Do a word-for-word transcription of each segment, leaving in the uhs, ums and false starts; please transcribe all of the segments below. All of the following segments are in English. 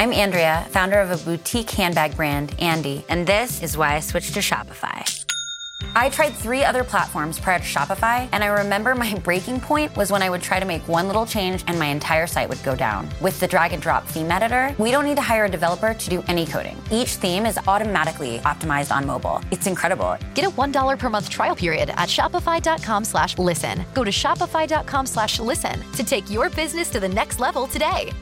I'm Andrea, founder of a boutique handbag brand, Andy, and this is why I switched to Shopify. I tried three other platforms prior to Shopify, and I remember my breaking point was when I would try to make one little change and my entire site would go down. With the drag and drop theme editor, we don't need to hire a developer to do any coding. Each theme is automatically optimized on mobile. It's incredible. Get a one dollar per month trial period at shopify.com slash listen. Go to shopify.com slash listen to take your business to the next level today.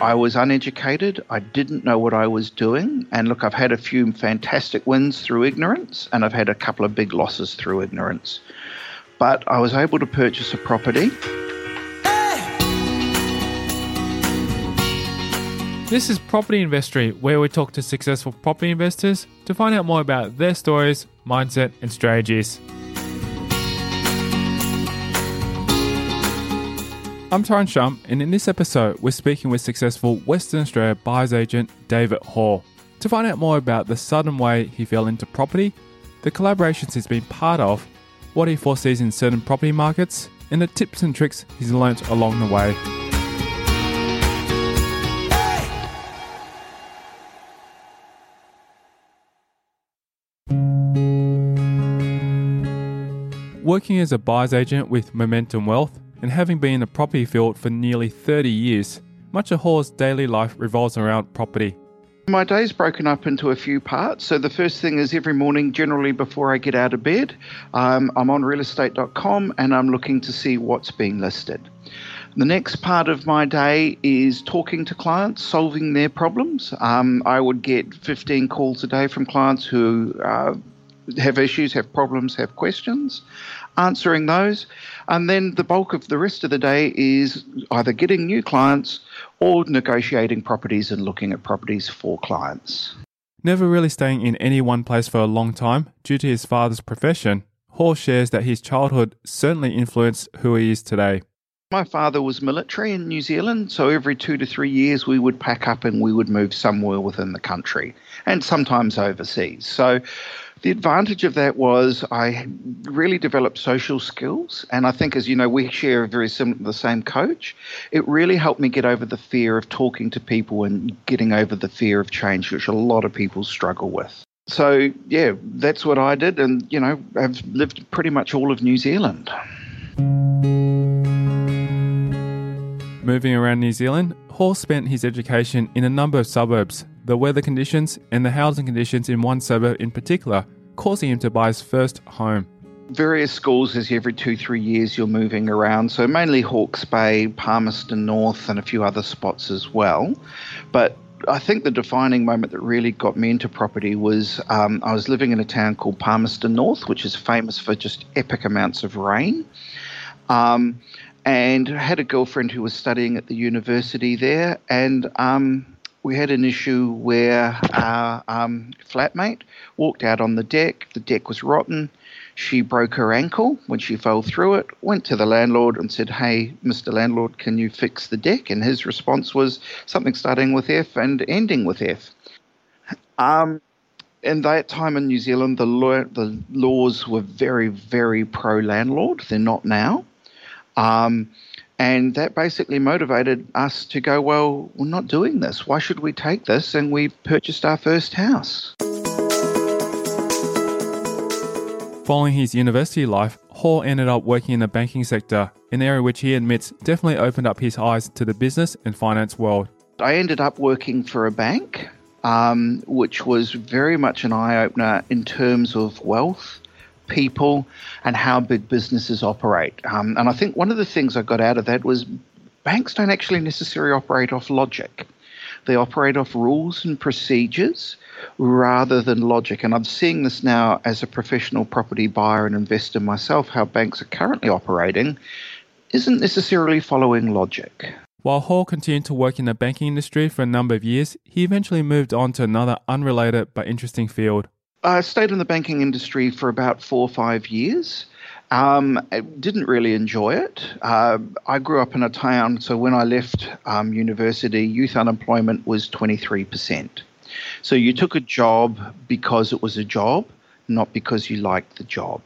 I was uneducated. I didn't know what I was doing. And look, I've had a few fantastic wins through ignorance, and I've had a couple of big losses through ignorance. But I was able to purchase a property. Hey! This is Property Investory, where we talk to successful property investors to find out more about their stories, mindset, and strategies. I'm Tyron Shump, and in this episode, we're speaking with successful Western Australia buyer's agent David Hall to find out more about the sudden way he fell into property, the collaborations he's been part of, what he foresees in certain property markets, and the tips and tricks he's learnt along the way. Working as a buyer's agent with Momentum Wealth, and having been in the property field for nearly thirty years, much of Hall's daily life revolves around property. My day's broken up into a few parts. So the first thing is every morning, generally before I get out of bed, um, I'm on real estate dot com and I'm looking to see what's being listed. The next part of my day is talking to clients, solving their problems. Um, I would get fifteen calls a day from clients who uh, have issues, have problems, have questions. Answering those, and then the bulk of the rest of the day is either getting new clients or negotiating properties and looking at properties for clients. Never really staying in any one place for a long time due to his father's profession, Hall shares that his childhood certainly influenced who he is today. My father was military in New Zealand, so every two to three years we would pack up and we would move somewhere within the country and sometimes overseas. So the advantage of that was I really developed social skills, and I think, as you know, we share a very similar, the same coach. It really helped me get over the fear of talking to people and getting over the fear of change, which a lot of people struggle with. So, yeah, that's what I did, and, you know, I've lived pretty much all of New Zealand. Moving around New Zealand, Hall spent his education in a number of suburbs. The weather conditions and the housing conditions in one suburb in particular causing him to buy his first home. Various schools, as every two, three years you're moving around, so mainly Hawke's Bay, Palmerston North and a few other spots as well. But I think the defining moment that really got me into property was um, I was living in a town called Palmerston North, which is famous for just epic amounts of rain. Um, and I had a girlfriend who was studying at the university there, and um, we had an issue where our um, flatmate walked out on the deck. The deck was rotten. She broke her ankle when she fell through it, went to the landlord and said, "Hey, Mister Landlord, can you fix the deck?" And his response was something starting with F and ending with F. Um, in that time in New Zealand, the, law, the laws were very, very pro-landlord. They're not now. Um, and that basically motivated us to go, well, we're not doing this. Why should we take this? And we purchased our first house. Following his university life, Hall ended up working in the banking sector, an area which he admits definitely opened up his eyes to the business and finance world. I ended up working for a bank, um, which was very much an eye-opener in terms of wealth, people and how big businesses operate. Um, and I think one of the things I got out of that was banks don't actually necessarily operate off logic. They operate off rules and procedures rather than logic. And I'm seeing this now as a professional property buyer and investor myself, how banks are currently operating isn't necessarily following logic. While Hall continued to work in the banking industry for a number of years, he eventually moved on to another unrelated but interesting field. I stayed in the banking industry for about four or five years. Um, I didn't really enjoy it. Uh, I grew up in a town, so when I left um, university, youth unemployment was twenty-three percent. So you took a job because it was a job. not because you liked the job.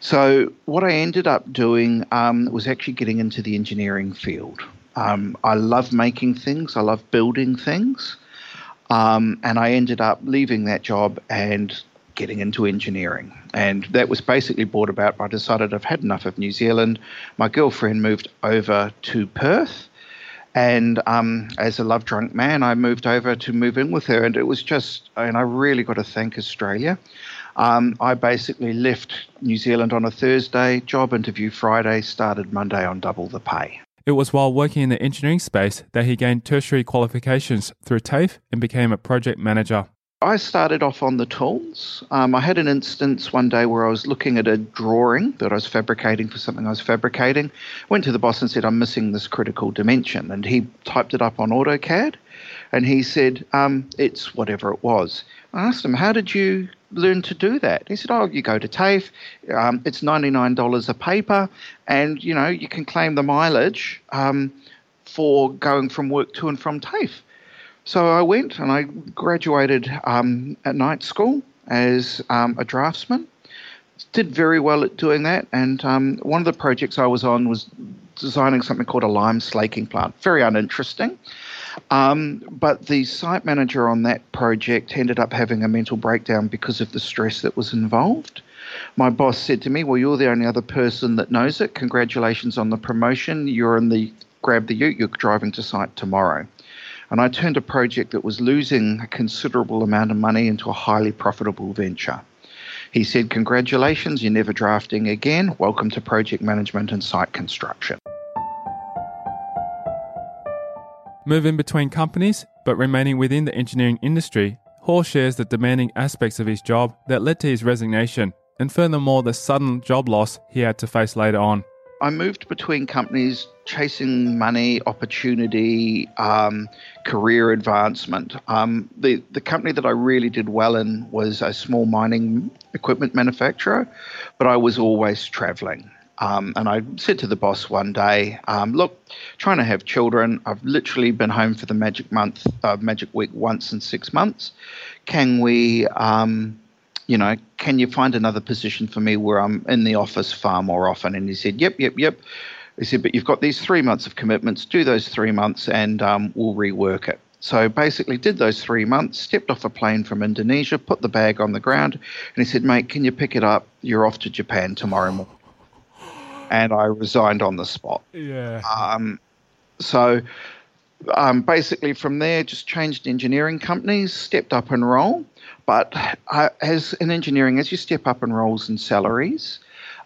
So what I ended up doing um, was actually getting into the engineering field. Um, I love making things. I love building things. Um, and I ended up leaving that job and getting into engineering. And that was basically brought about by I decided I've had enough of New Zealand. My girlfriend moved over to Perth. And um, as a love-drunk man, I moved over to move in with her. And it was just – and I really got to thank Australia. Um, I basically left New Zealand on a Thursday, job interview Friday, started Monday on double the pay. It was while working in the engineering space that he gained tertiary qualifications through TAFE and became a project manager. I started off on the tools. Um, I had an instance one day where I was looking at a drawing that I was fabricating for something I was fabricating. Went to the boss and said, I'm missing this critical dimension. And he typed it up on AutoCAD and he said, um, it's whatever it was. I asked him, how did you learn to do that? He said, oh, you go to TAFE. Um, it's ninety-nine dollars a paper and, you know, you can claim the mileage um, for going from work to and from TAFE. So I went and I graduated um, at night school as um, a draftsman. Did very well at doing that. And um, one of the projects I was on was designing something called a lime slaking plant. Very uninteresting. Um, but the site manager on that project ended up having a mental breakdown because of the stress that was involved. My boss said to me, well, you're the only other person that knows it. Congratulations on the promotion. You're in the grab the ute. You're driving to site tomorrow. And I turned a project that was losing a considerable amount of money into a highly profitable venture. He said, congratulations, you're never drafting again. Welcome to project management and site construction. Moving between companies, but remaining within the engineering industry, Hall shares the demanding aspects of his job that led to his resignation, and furthermore the sudden job loss he had to face later on. I moved between companies chasing money, opportunity, um, career advancement. Um, the, the company that I really did well in was a small mining equipment manufacturer, but I was always travelling. Um, and I said to the boss one day, um, look, trying to have children, I've literally been home for the magic month, uh, magic week once in six months. Can we... Um, you know, can you find another position for me where I'm in the office far more often? And he said, yep, yep, yep. He said, but you've got these three months of commitments, do those three months and um, we'll rework it. So basically did those three months, stepped off a plane from Indonesia, put the bag on the ground. And he said, mate, can you pick it up? You're off to Japan tomorrow morning. And I resigned on the spot. Yeah. Um, so um, basically from there, just changed engineering companies, stepped up and roll. But uh, as in engineering, as you step up in roles and salaries,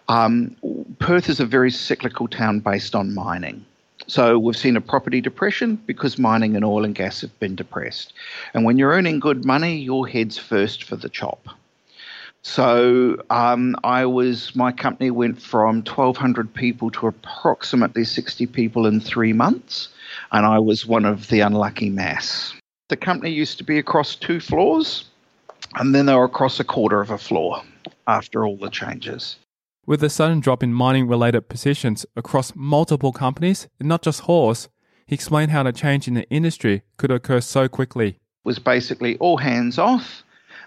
um, Perth is a very cyclical town based on mining. So we've seen a property depression because mining and oil and gas have been depressed. And when you're earning good money, your head's first for the chop. So um, I was, my company went from twelve hundred people to approximately sixty people in three months. And I was one of the unlucky mass. The company used to be across two floors. And then they were across a quarter of a floor after all the changes. With the sudden drop in mining-related positions across multiple companies, and not just Horse, he explained how the change in the industry could occur so quickly. It was basically all hands off.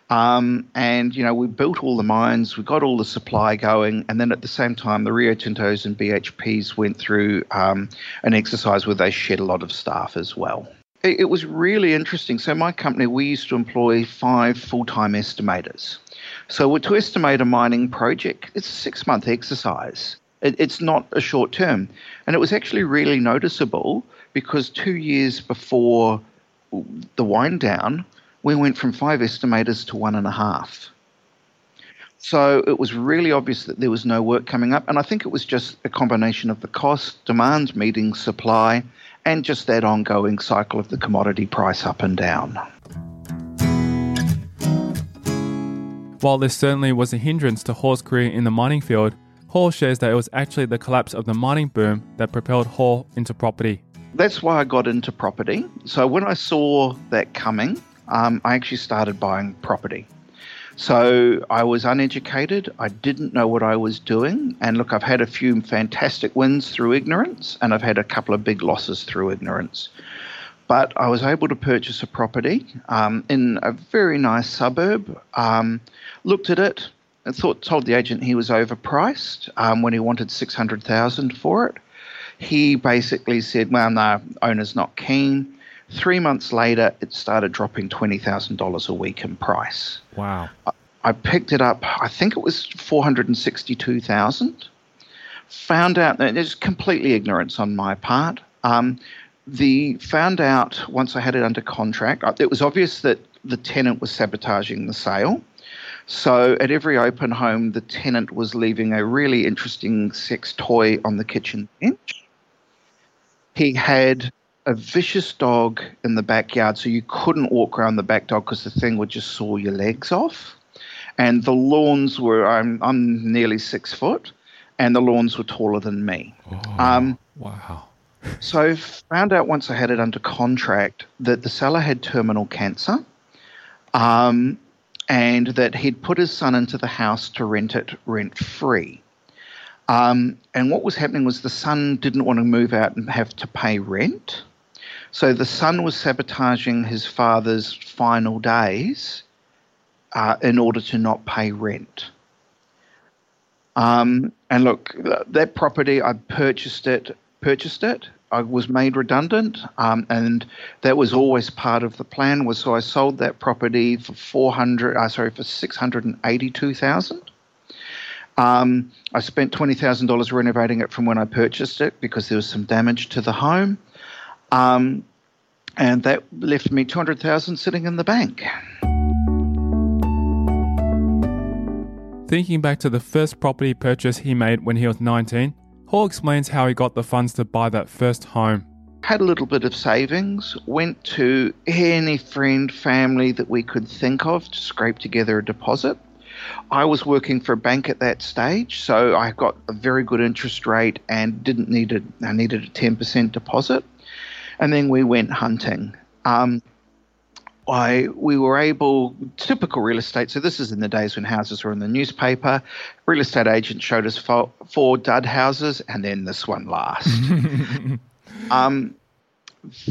Um, and, you know, we built all the mines, we got all the supply going. And then at the same time, the Rio Tintos and B H Ps went through um, an exercise where they shed a lot of staff as well. It was really interesting. So my company, we used to employ five full-time estimators. So to estimate a mining project, it's a six-month exercise. It's not a short term. And it was actually really noticeable because two years before the wind down, we went from five estimators to one and a half. So it was really obvious that there was no work coming up. And I think it was just a combination of the cost, demand meeting supply, and just that ongoing cycle of the commodity price up and down. While this certainly was a hindrance to Hall's career in the mining field, Hall shares that it was actually the collapse of the mining boom that propelled Hall into property. That's why I got into property. So when I saw that coming, um, I actually started buying property. So I was uneducated, I didn't know what I was doing, and look, I've had a few fantastic wins through ignorance, and I've had a couple of big losses through ignorance. but I was able to purchase a property um, in a very nice suburb. Um, looked at it and thought, told the agent he was overpriced um, when he wanted six hundred thousand dollars for it. He basically said, well, no, owner's not keen. Three months later, it started dropping twenty thousand dollars a week in price. Wow. I, I picked it up, I think it was four hundred sixty-two thousand dollars. Found out, that it's completely ignorance on my part. Um, the found out once I had it under contract, it was obvious that the tenant was sabotaging the sale. So at every open home, the tenant was leaving a really interesting sex toy on the kitchen bench. He had a vicious dog in the backyard, so you couldn't walk around the back dog because the thing would just saw your legs off. And the lawns were, I'm, I'm nearly six foot, and the lawns were taller than me. Oh, um, wow. So I found out once I had it under contract that the seller had terminal cancer, um, and that he'd put his son into the house to rent it rent-free. Um, and what was happening was the son didn't want to move out and have to pay rent. So the son was sabotaging his father's final days uh, in order to not pay rent. Um, and look, that property, I purchased it, purchased it. I was made redundant, um, and that was always part of the plan. Was so I sold that property for four hundred, uh, sorry, for six hundred and eighty-two thousand. Um, I spent twenty thousand dollars renovating it from when I purchased it because there was some damage to the home, um, and that left me two hundred thousand sitting in the bank. Thinking back to the first property purchase he made when he was nineteen. Paul explains how he got the funds to buy that first home. Had a little bit of savings, went to any friend, family that we could think of to scrape together a deposit. I was working for a bank at that stage, so I got a very good interest rate and didn't need it. I needed a ten percent deposit. And then we went hunting. Um, I, we were able, typical real estate, so this is in the days when houses were in the newspaper, real estate agent showed us four, four dud houses and then this one last. um,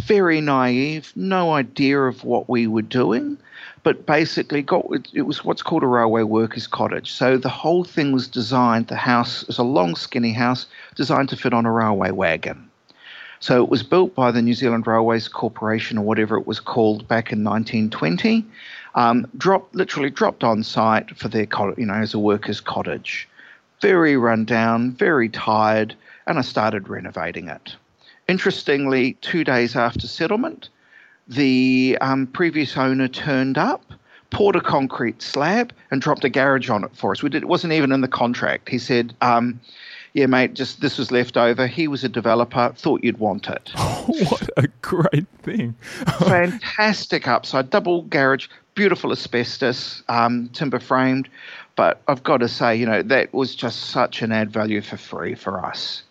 very naive, no idea of what we were doing, but basically got it was what's called a railway worker's cottage. So the whole thing was designed, the house was a long skinny house designed to fit on a railway wagon. So it was built by the New Zealand Railways Corporation or whatever it was called back in nineteen twenty, um, dropped, literally dropped on site for their, you know, as a worker's cottage. Very run down, very tired, and I started renovating it. Interestingly, two days after settlement, the um, previous owner turned up, poured a concrete slab, and dropped a garage on it for us. We did, it wasn't even in the contract. He said... Um, Yeah, mate, just this was left over. He was a developer, thought you'd want it. Oh, what a great thing. Fantastic upside, double garage, beautiful asbestos, um, timber framed. But I've got to say, you know, that was just such an add value for free for us.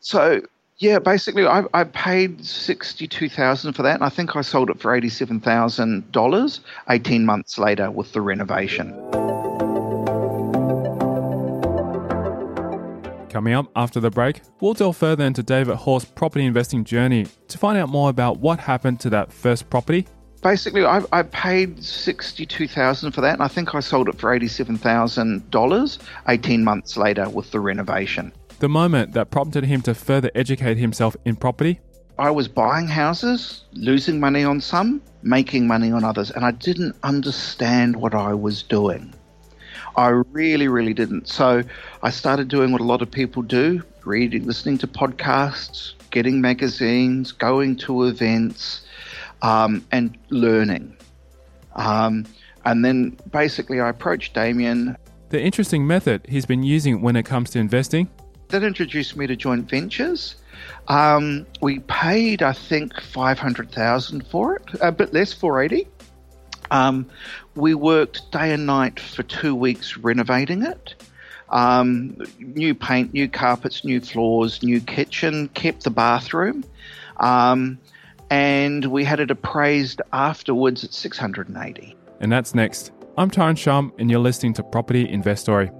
So, yeah, basically I, I paid sixty-two thousand dollars for that, and I think I sold it for eighty-seven thousand dollars eighteen months later with the renovation. Coming up after the break, we'll delve further into David Hall's property investing journey to find out more about what happened to that first property. Basically, I, I paid sixty-two thousand dollars for that, and I think I sold it for eighty-seven thousand dollars eighteen months later with the renovation. The moment that prompted him to further educate himself in property. I was buying houses, losing money on some, making money on others, and I didn't understand what I was doing. I really, really didn't. So I started doing what a lot of people do, reading, listening to podcasts, getting magazines, going to events, um, and learning. Um, and then basically I approached Damien. The interesting method he's been using when it comes to investing. That introduced me to joint ventures. Um, we paid, I think, five hundred thousand dollars for it, a bit less, four hundred eighty thousand dollars. Um, we worked day and night for two weeks renovating it. Um, new paint, new carpets, new floors, new kitchen, kept the bathroom. Um, and we had it appraised afterwards at six hundred eighty thousand dollars. And that's next. I'm Tyron Shump and you're listening to Property Investory.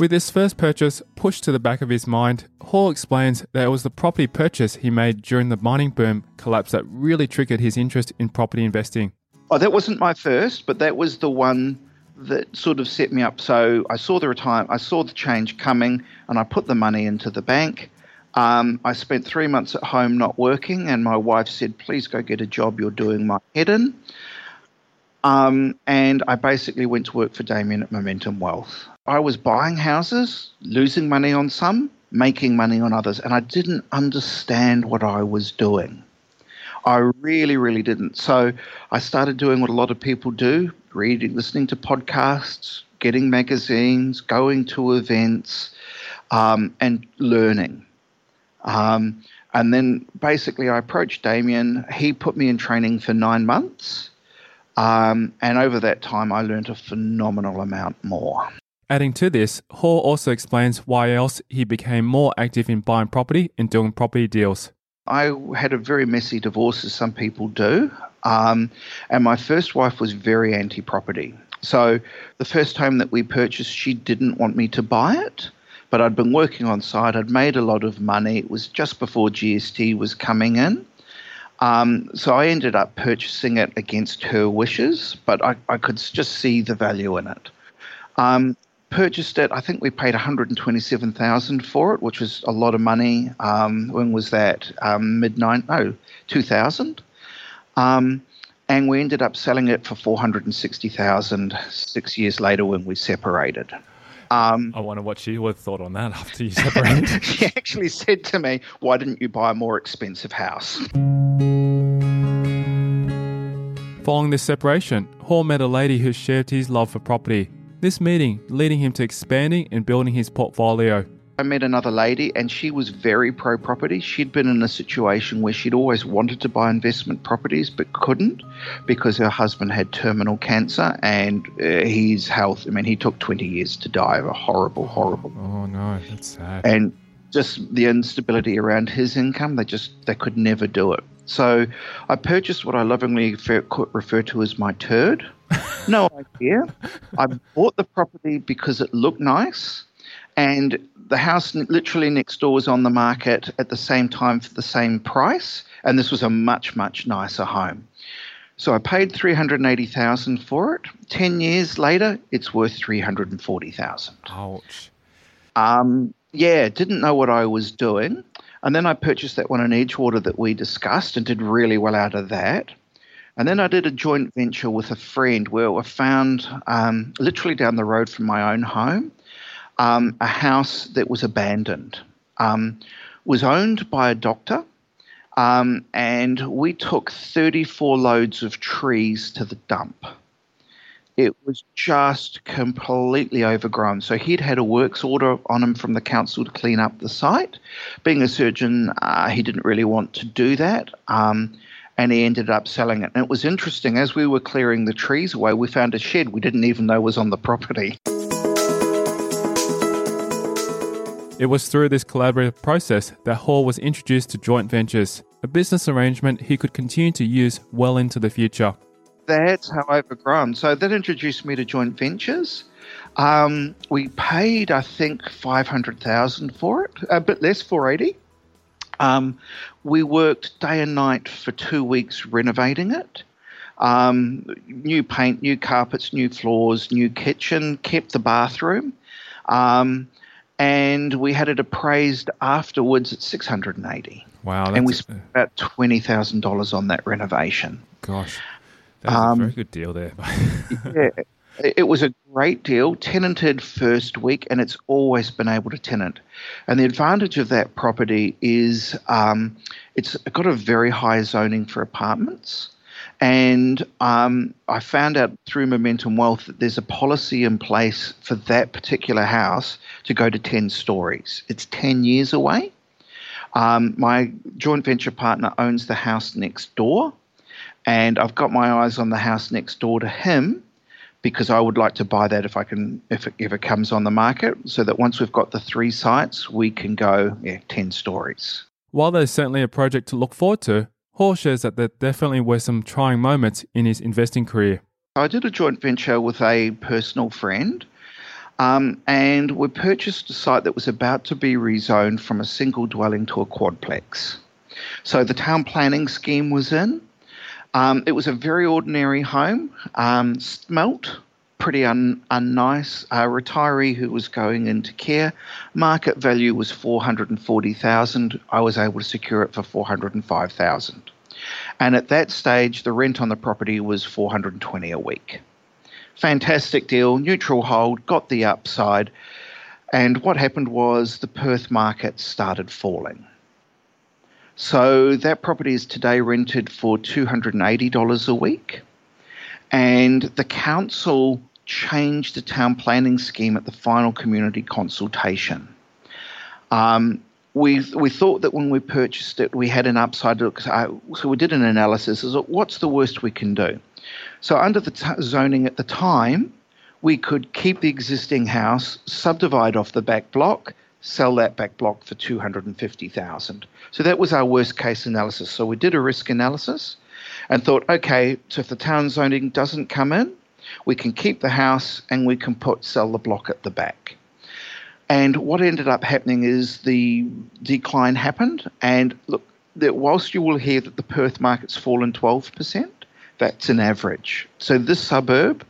With his first purchase pushed to the back of his mind, Hall explains that it was the property purchase he made during the mining boom collapse that really triggered his interest in property investing. Oh, that wasn't my first, but that was the one that sort of set me up. So I saw the retirement, I saw the change coming, and I put the money into the bank. Um, I spent three months at home not working, and my wife said, "Please go get a job. You're doing my head in." Um, and I basically went to work for Damien at Momentum Wealth. I was buying houses, losing money on some, making money on others, and I didn't understand what I was doing. I really, really didn't. So I started doing what a lot of people do, reading, listening to podcasts, getting magazines, going to events, um, and learning. Um, and then basically I approached Damien. He put me in training for nine months. Um, and over that time, I learned a phenomenal amount more. Adding to this, Hall also explains why else he became more active in buying property and doing property deals. I had a very messy divorce, as some people do, um, and my first wife was very anti-property. So the first home that we purchased, she didn't want me to buy it, but I'd been working on site. I'd made a lot of money. It was just before G S T was coming in. Um, so I ended up purchasing it against her wishes, but I, I could just see the value in it. Um, purchased it, I think we paid one hundred twenty-seven thousand dollars for it, which was a lot of money. Um, when was that? Um, Mid-nine, no, two thousand. Um, and we ended up selling it for four hundred sixty thousand dollars six years later when we separated. Um, I wonder what you would have thought on that after you separated. She actually said to me, "Why didn't you buy a more expensive house?" Following this separation, Hall met a lady who shared his love for property. This meeting leading him to expanding and building his portfolio. I met another lady and she was very pro-property. She'd been in a situation where she'd always wanted to buy investment properties but couldn't because her husband had terminal cancer and uh, his health, I mean, he took twenty years to die of a horrible, horrible... Oh, no, that's sad. And just the instability around his income, they just, they could never do it. So I purchased what I lovingly refer to as my turd. No idea. I bought the property because it looked nice. And the house literally next door was on the market at the same time for the same price. And this was a much, much nicer home. So I paid three hundred eighty thousand dollars for it. Ten years later, it's worth three hundred forty thousand dollars. Ouch. Um, yeah, didn't know what I was doing. And then I purchased that one in Edgewater that we discussed and did really well out of that. And then I did a joint venture with a friend where I found um, literally down the road from my own home. Um, a house that was abandoned, um, was owned by a doctor, um, and we took thirty-four loads of trees to the dump. It was just completely overgrown. So he'd had a works order on him from the council to clean up the site. Being a surgeon, uh, he didn't really want to do that, um, and he ended up selling it. And it was interesting, as we were clearing the trees away, we found a shed we didn't even know was on the property. It was through this collaborative process that Hall was introduced to joint ventures, a business arrangement he could continue to use well into the future. That's how I've grown. So that introduced me to joint ventures. Um, we paid, I think, five hundred thousand dollars for it, a bit less, four hundred eighty thousand dollars. Um, we worked day and night for two weeks renovating it. Um, new paint, new carpets, new floors, new kitchen, kept the bathroom. Um And we had it appraised afterwards at six hundred eighty thousand dollars. Wow. That's and we spent a, about twenty thousand dollars on that renovation. Gosh, that was um, a very good deal there. Yeah, it was a great deal, tenanted first week, and it's always been able to tenant. And the advantage of that property is um, it's got a very high zoning for apartments. And um, I found out through Momentum Wealth that there's a policy in place for that particular house to go to ten stories. It's ten years away. Um, my joint venture partner owns the house next door, and I've got my eyes on the house next door to him because I would like to buy that if I can, if it ever comes on the market, so that once we've got the three sites, we can go yeah, ten stories. While there's certainly a project to look forward to, Hall shares that there definitely were some trying moments in his investing career. I did a joint venture with a personal friend, Um, and we purchased a site that was about to be rezoned from a single dwelling to a quadplex. So the town planning scheme was in. Um, it was a very ordinary home, um, smelt pretty un, unnice. A retiree who was going into care. Market value was four hundred forty thousand dollars. I was able to secure it for four hundred five thousand dollars. And at that stage, the rent on the property was four hundred twenty dollars a week. Fantastic deal, neutral hold, got the upside. And what happened was the Perth market started falling. So that property is today rented for two hundred eighty dollars a week. And the council changed the town planning scheme at the final community consultation. Um, we we thought that when we purchased it, we had an upside look. So we did an analysis. Is what's the worst we can do? So under the t- zoning at the time, we could keep the existing house, subdivide off the back block, sell that back block for two hundred fifty thousand dollars. So that was our worst case analysis. So we did a risk analysis and thought, okay, so if the town zoning doesn't come in, we can keep the house and we can put sell the block at the back. And what ended up happening is the decline happened. And look, that whilst you will hear that the Perth market's fallen twelve percent, that's an average. So this suburb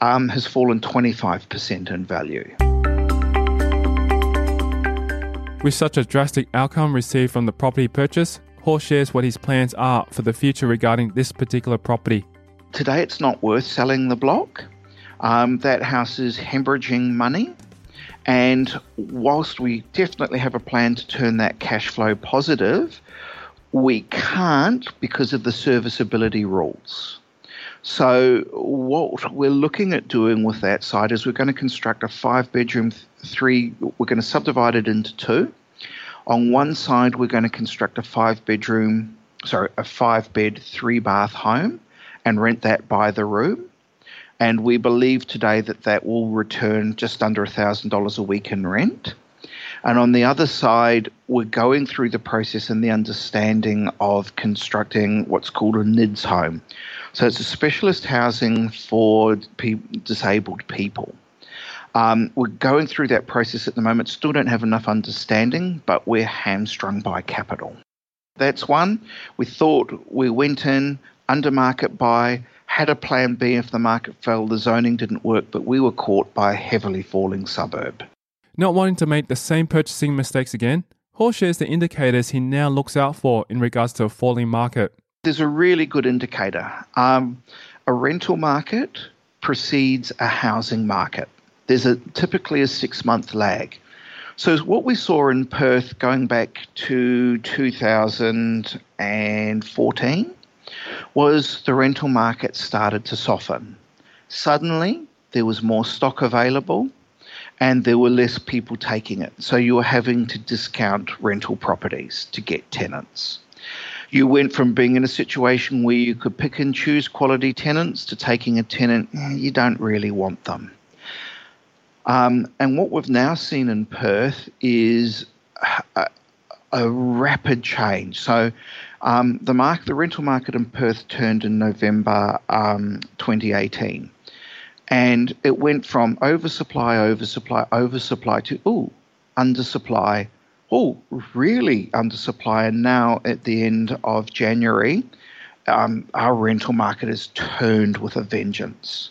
um, has fallen twenty-five percent in value. With such a drastic outcome received from the property purchase, Hall shares what his plans are for the future regarding this particular property. Today it's not worth selling the block. Um, that house is hemorrhaging money. And whilst we definitely have a plan to turn that cash flow positive, we can't because of the serviceability rules. So what we're looking at doing with that site is we're going to construct a five-bedroom, three, we're going to subdivide it into two. On one side, we're going to construct a five-bedroom, sorry, a five-bed, three-bath home and rent that by the room. And we believe today that that will return just under one thousand dollars a week in rent. And on the other side, we're going through the process and the understanding of constructing what's called a NIDS home. So it's a specialist housing for pe- disabled people. Um, we're going through that process at the moment, still don't have enough understanding, but we're hamstrung by capital. That's one. We thought we went in, under market buy, had a plan B if the market fell, the zoning didn't work, but we were caught by a heavily falling suburb. Not wanting to make the same purchasing mistakes again, Hall shares the indicators he now looks out for in regards to a falling market. There's a really good indicator. Um, a rental market precedes a housing market. There's a, typically a six-month lag. So what we saw in Perth going back to two thousand fourteen was the rental market started to soften. Suddenly, there was more stock available, and there were less people taking it. So you were having to discount rental properties to get tenants. You went from being in a situation where you could pick and choose quality tenants to taking a tenant, you don't really want them. Um, and what we've now seen in Perth is a, a rapid change. So um, the market, the rental market in Perth turned in November um, twenty eighteen. And it went from oversupply, oversupply, oversupply to, ooh, undersupply, oh, really undersupply. And now at the end of January, um, our rental market has turned with a vengeance.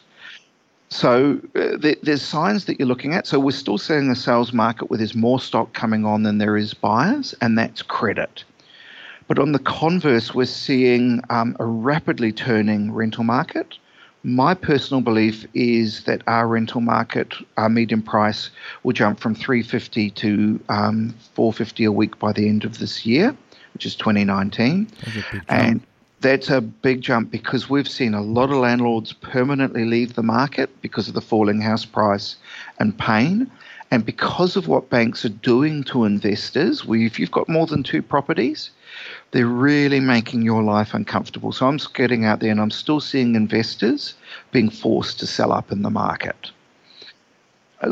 So uh, th- there's signs that you're looking at. So we're still seeing a sales market where there's more stock coming on than there is buyers, and that's credit. But on the converse, we're seeing um, a rapidly turning rental market. My personal belief is that our rental market, our median price, will jump from three hundred fifty dollars to um, four hundred fifty dollars a week by the end of this year, which is twenty nineteen. That's and that's a big jump because we've seen a lot of landlords permanently leave the market because of the falling house price and pain. And because of what banks are doing to investors, we, if you've got more than two properties, they're really making your life uncomfortable. So I'm getting out there and I'm still seeing investors being forced to sell up in the market,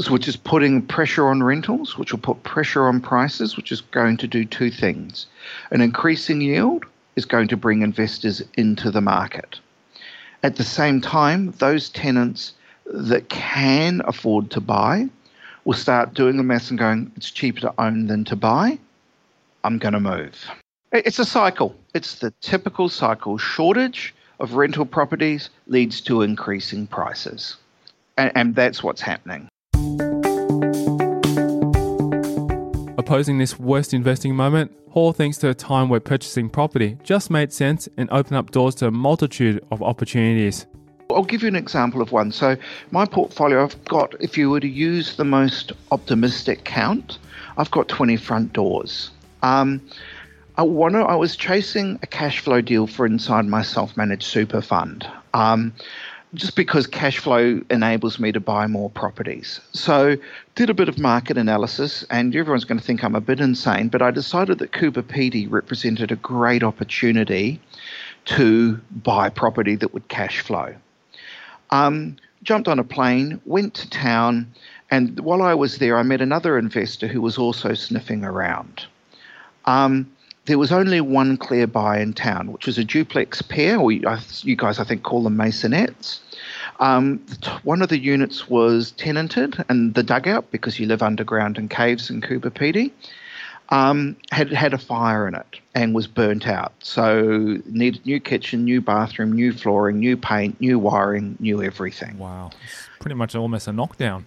which is putting pressure on rentals, which will put pressure on prices, which is going to do two things. An increasing yield is going to bring investors into the market. At the same time, those tenants that can afford to buy will start doing the maths and going, it's cheaper to own than to buy, I'm going to move. It's a cycle. It's the typical cycle. Shortage of rental properties leads to increasing prices. And, and that's what's happening. Opposing this worst investing moment, Hall thinks to a time where purchasing property just made sense and opened up doors to a multitude of opportunities. I'll give you an example of one. So my portfolio, I've got, if you were to use the most optimistic count, I've got twenty front doors. Um, I want to, I was chasing a cash flow deal for inside my self-managed super fund, um, just because cash flow enables me to buy more properties. So did a bit of market analysis, and everyone's going to think I'm a bit insane, but I decided that Coober Pedy represented a great opportunity to buy property that would cash flow. Um, jumped on a plane, went to town, and while I was there, I met another investor who was also sniffing around. Um, there was only one clear buy in town, which was a duplex pair, or you guys, I think, call them maisonettes. Um, one of the units was tenanted and the dugout, because you live underground in caves in Coober Pedy, um, had had a fire in it and was burnt out. So needed new kitchen, new bathroom, new flooring, new paint, new wiring, new everything. Wow. It's pretty much almost a knockdown.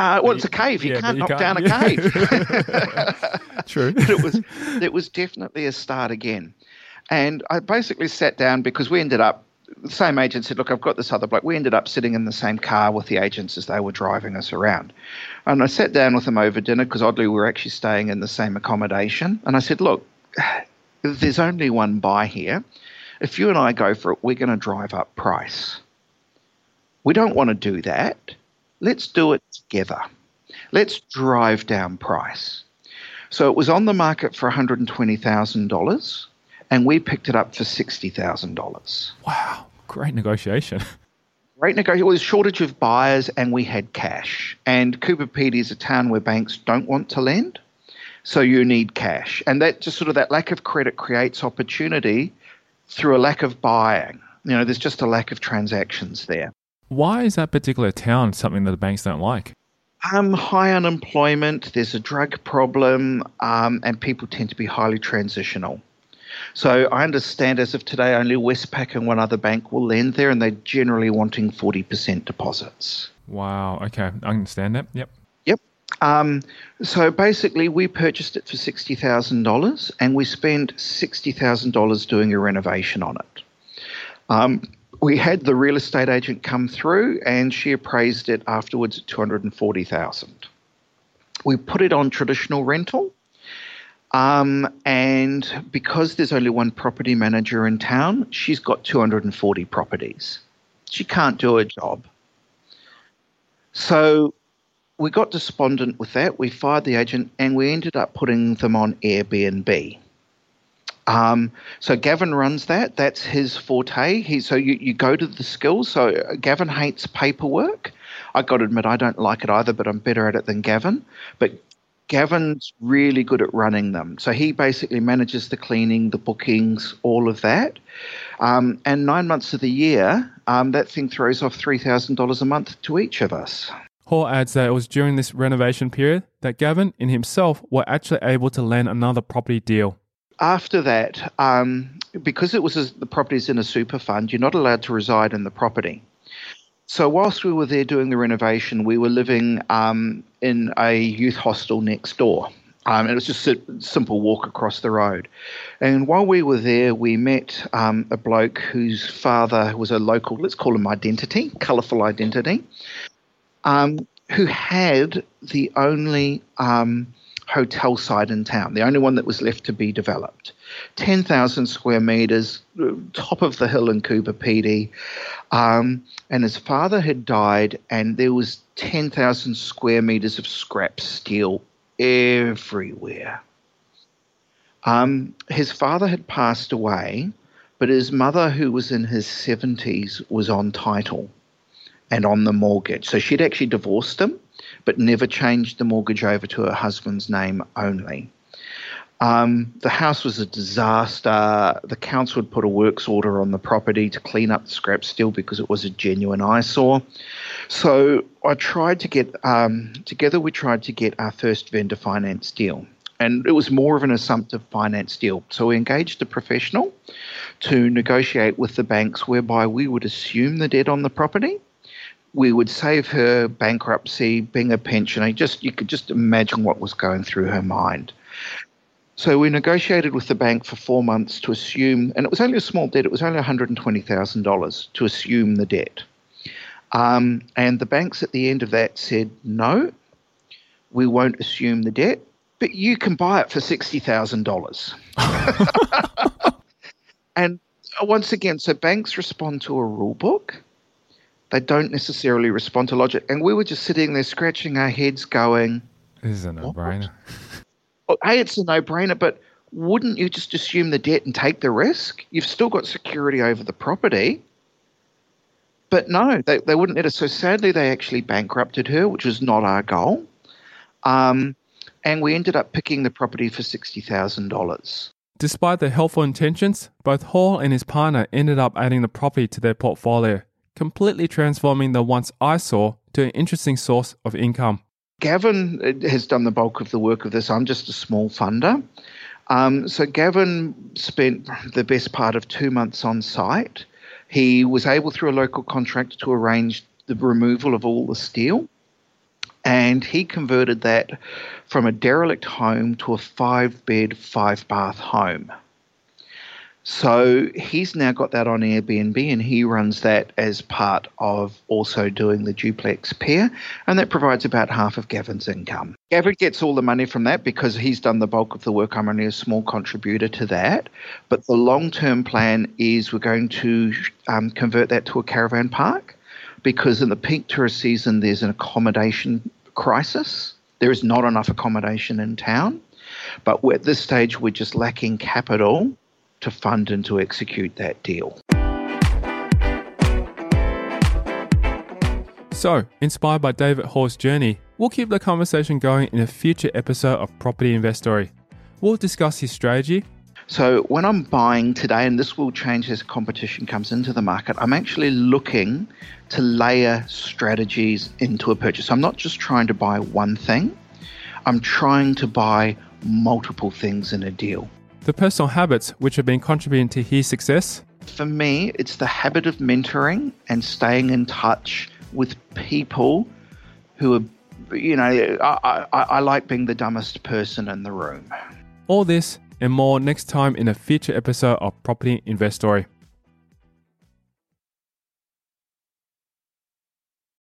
Uh, well, you, it's a cave. You yeah, can't you knock can't. down a cave. True. But it was, it was definitely a start again. And I basically sat down because we ended up, the same agent said, look, I've got this other bloke. We ended up sitting in the same car with the agents as they were driving us around. And I sat down with them over dinner because oddly we were actually staying in the same accommodation. And I said, look, there's only one buy here. If you and I go for it, we're going to drive up price. We don't want to do that. Let's do it together. Let's drive down price. So it was on the market for one hundred twenty thousand dollars, and we picked it up for sixty thousand dollars. Wow, great negotiation. Great negotiation. It was a shortage of buyers, and we had cash. And Coober Pedy is a town where banks don't want to lend, so you need cash. And that just sort of that lack of credit creates opportunity through a lack of buying. You know, there's just a lack of transactions there. Why is that particular town something that the banks don't like? Um, high unemployment, there's a drug problem, um, and people tend to be highly transitional. So I understand as of today, only Westpac and one other bank will lend there, and they're generally wanting forty percent deposits. Wow, okay, I understand that, yep. Yep. Um, so basically, we purchased it for sixty thousand dollars, and we spent sixty thousand dollars doing a renovation on it. Um We had the real estate agent come through, and she appraised it afterwards at two hundred forty thousand dollars. We put it on traditional rental, um, and because there's only one property manager in town, she's got two hundred forty properties. She can't do her job. So we got despondent with that. We fired the agent, and we ended up putting them on Airbnb. Um, so Gavin runs that. That's his forte. He, so you, you go to the skills. So Gavin hates paperwork. I got to admit, I don't like it either, but I'm better at it than Gavin. But Gavin's really good at running them. So he basically manages the cleaning, the bookings, all of that. Um, and nine months of the year, um, that thing throws off three thousand dollars a month to each of us. Hall adds that it was during this renovation period that Gavin and himself were actually able to land another property deal. After that, um, because it was a, the property's in a super fund, you're not allowed to reside in the property. So whilst we were there doing the renovation, we were living um, in a youth hostel next door. Um, it was just a simple walk across the road. And while we were there, we met um, a bloke whose father was a local, let's call him identity, colourful identity, um, who had the only... Um, hotel site in town, the only one that was left to be developed. ten thousand square metres, top of the hill in Coober Pedy. Um, and his father had died, and there was ten thousand square metres of scrap steel everywhere. Um, his father had passed away, but his mother, who was in his seventies, was on title and on the mortgage. So she'd actually divorced him, but never changed the mortgage over to her husband's name only. Um, the house was a disaster. The council had put a works order on the property to clean up the scrap steel because it was a genuine eyesore. So I tried to get, um, together we tried to get our first vendor finance deal. And it was more of an assumptive finance deal. So we engaged a professional to negotiate with the banks whereby we would assume the debt on the property. We would save her bankruptcy, being a pensioner. Just, you could just imagine what was going through her mind. So we negotiated with the bank for four months to assume, and it was only a small debt, it was only one hundred twenty thousand dollars to assume the debt. Um, and the banks at the end of that said, no, we won't assume the debt, but you can buy it for sixty thousand dollars. And once again, so banks respond to a rule book. They don't necessarily respond to logic. And we were just sitting there scratching our heads going, this is a no-brainer. Well, hey, it's a no-brainer, but wouldn't you just assume the debt and take the risk? You've still got security over the property. But no, they, they wouldn't let us. So sadly, they actually bankrupted her, which was not our goal. Um. And we ended up picking the property for sixty thousand dollars. Despite their helpful intentions, both Hall and his partner ended up adding the property to their portfolio, completely transforming the once eyesore to an interesting source of income. Gavin has done the bulk of the work of this. I'm just a small funder. Um, so Gavin spent the best part of two months on site. He was able through a local contractor to arrange the removal of all the steel. And he converted that from a derelict home to a five-bed, five-bath home. So he's now got that on Airbnb, and he runs that as part of also doing the duplex pair, and that provides about half of Gavin's income. Gavin gets all the money from that because he's done the bulk of the work. I'm only a small contributor to that. But the long-term plan is we're going to um, convert that to a caravan park. Because in the peak tourist season, there's an accommodation crisis. There is not enough accommodation in town. But at this stage, we're just lacking capital to fund and to execute that deal. So, inspired by David Hall's journey, we'll keep the conversation going in a future episode of Property Investory. We'll discuss his strategy. So when I'm buying today, and this will change as competition comes into the market, I'm actually looking to layer strategies into a purchase. I'm not just trying to buy one thing. I'm trying to buy multiple things in a deal. The personal habits which have been contributing to his success? For me, it's the habit of mentoring and staying in touch with people who are, you know, I, I, I like being the dumbest person in the room. All this and more next time in a future episode of Property Investory.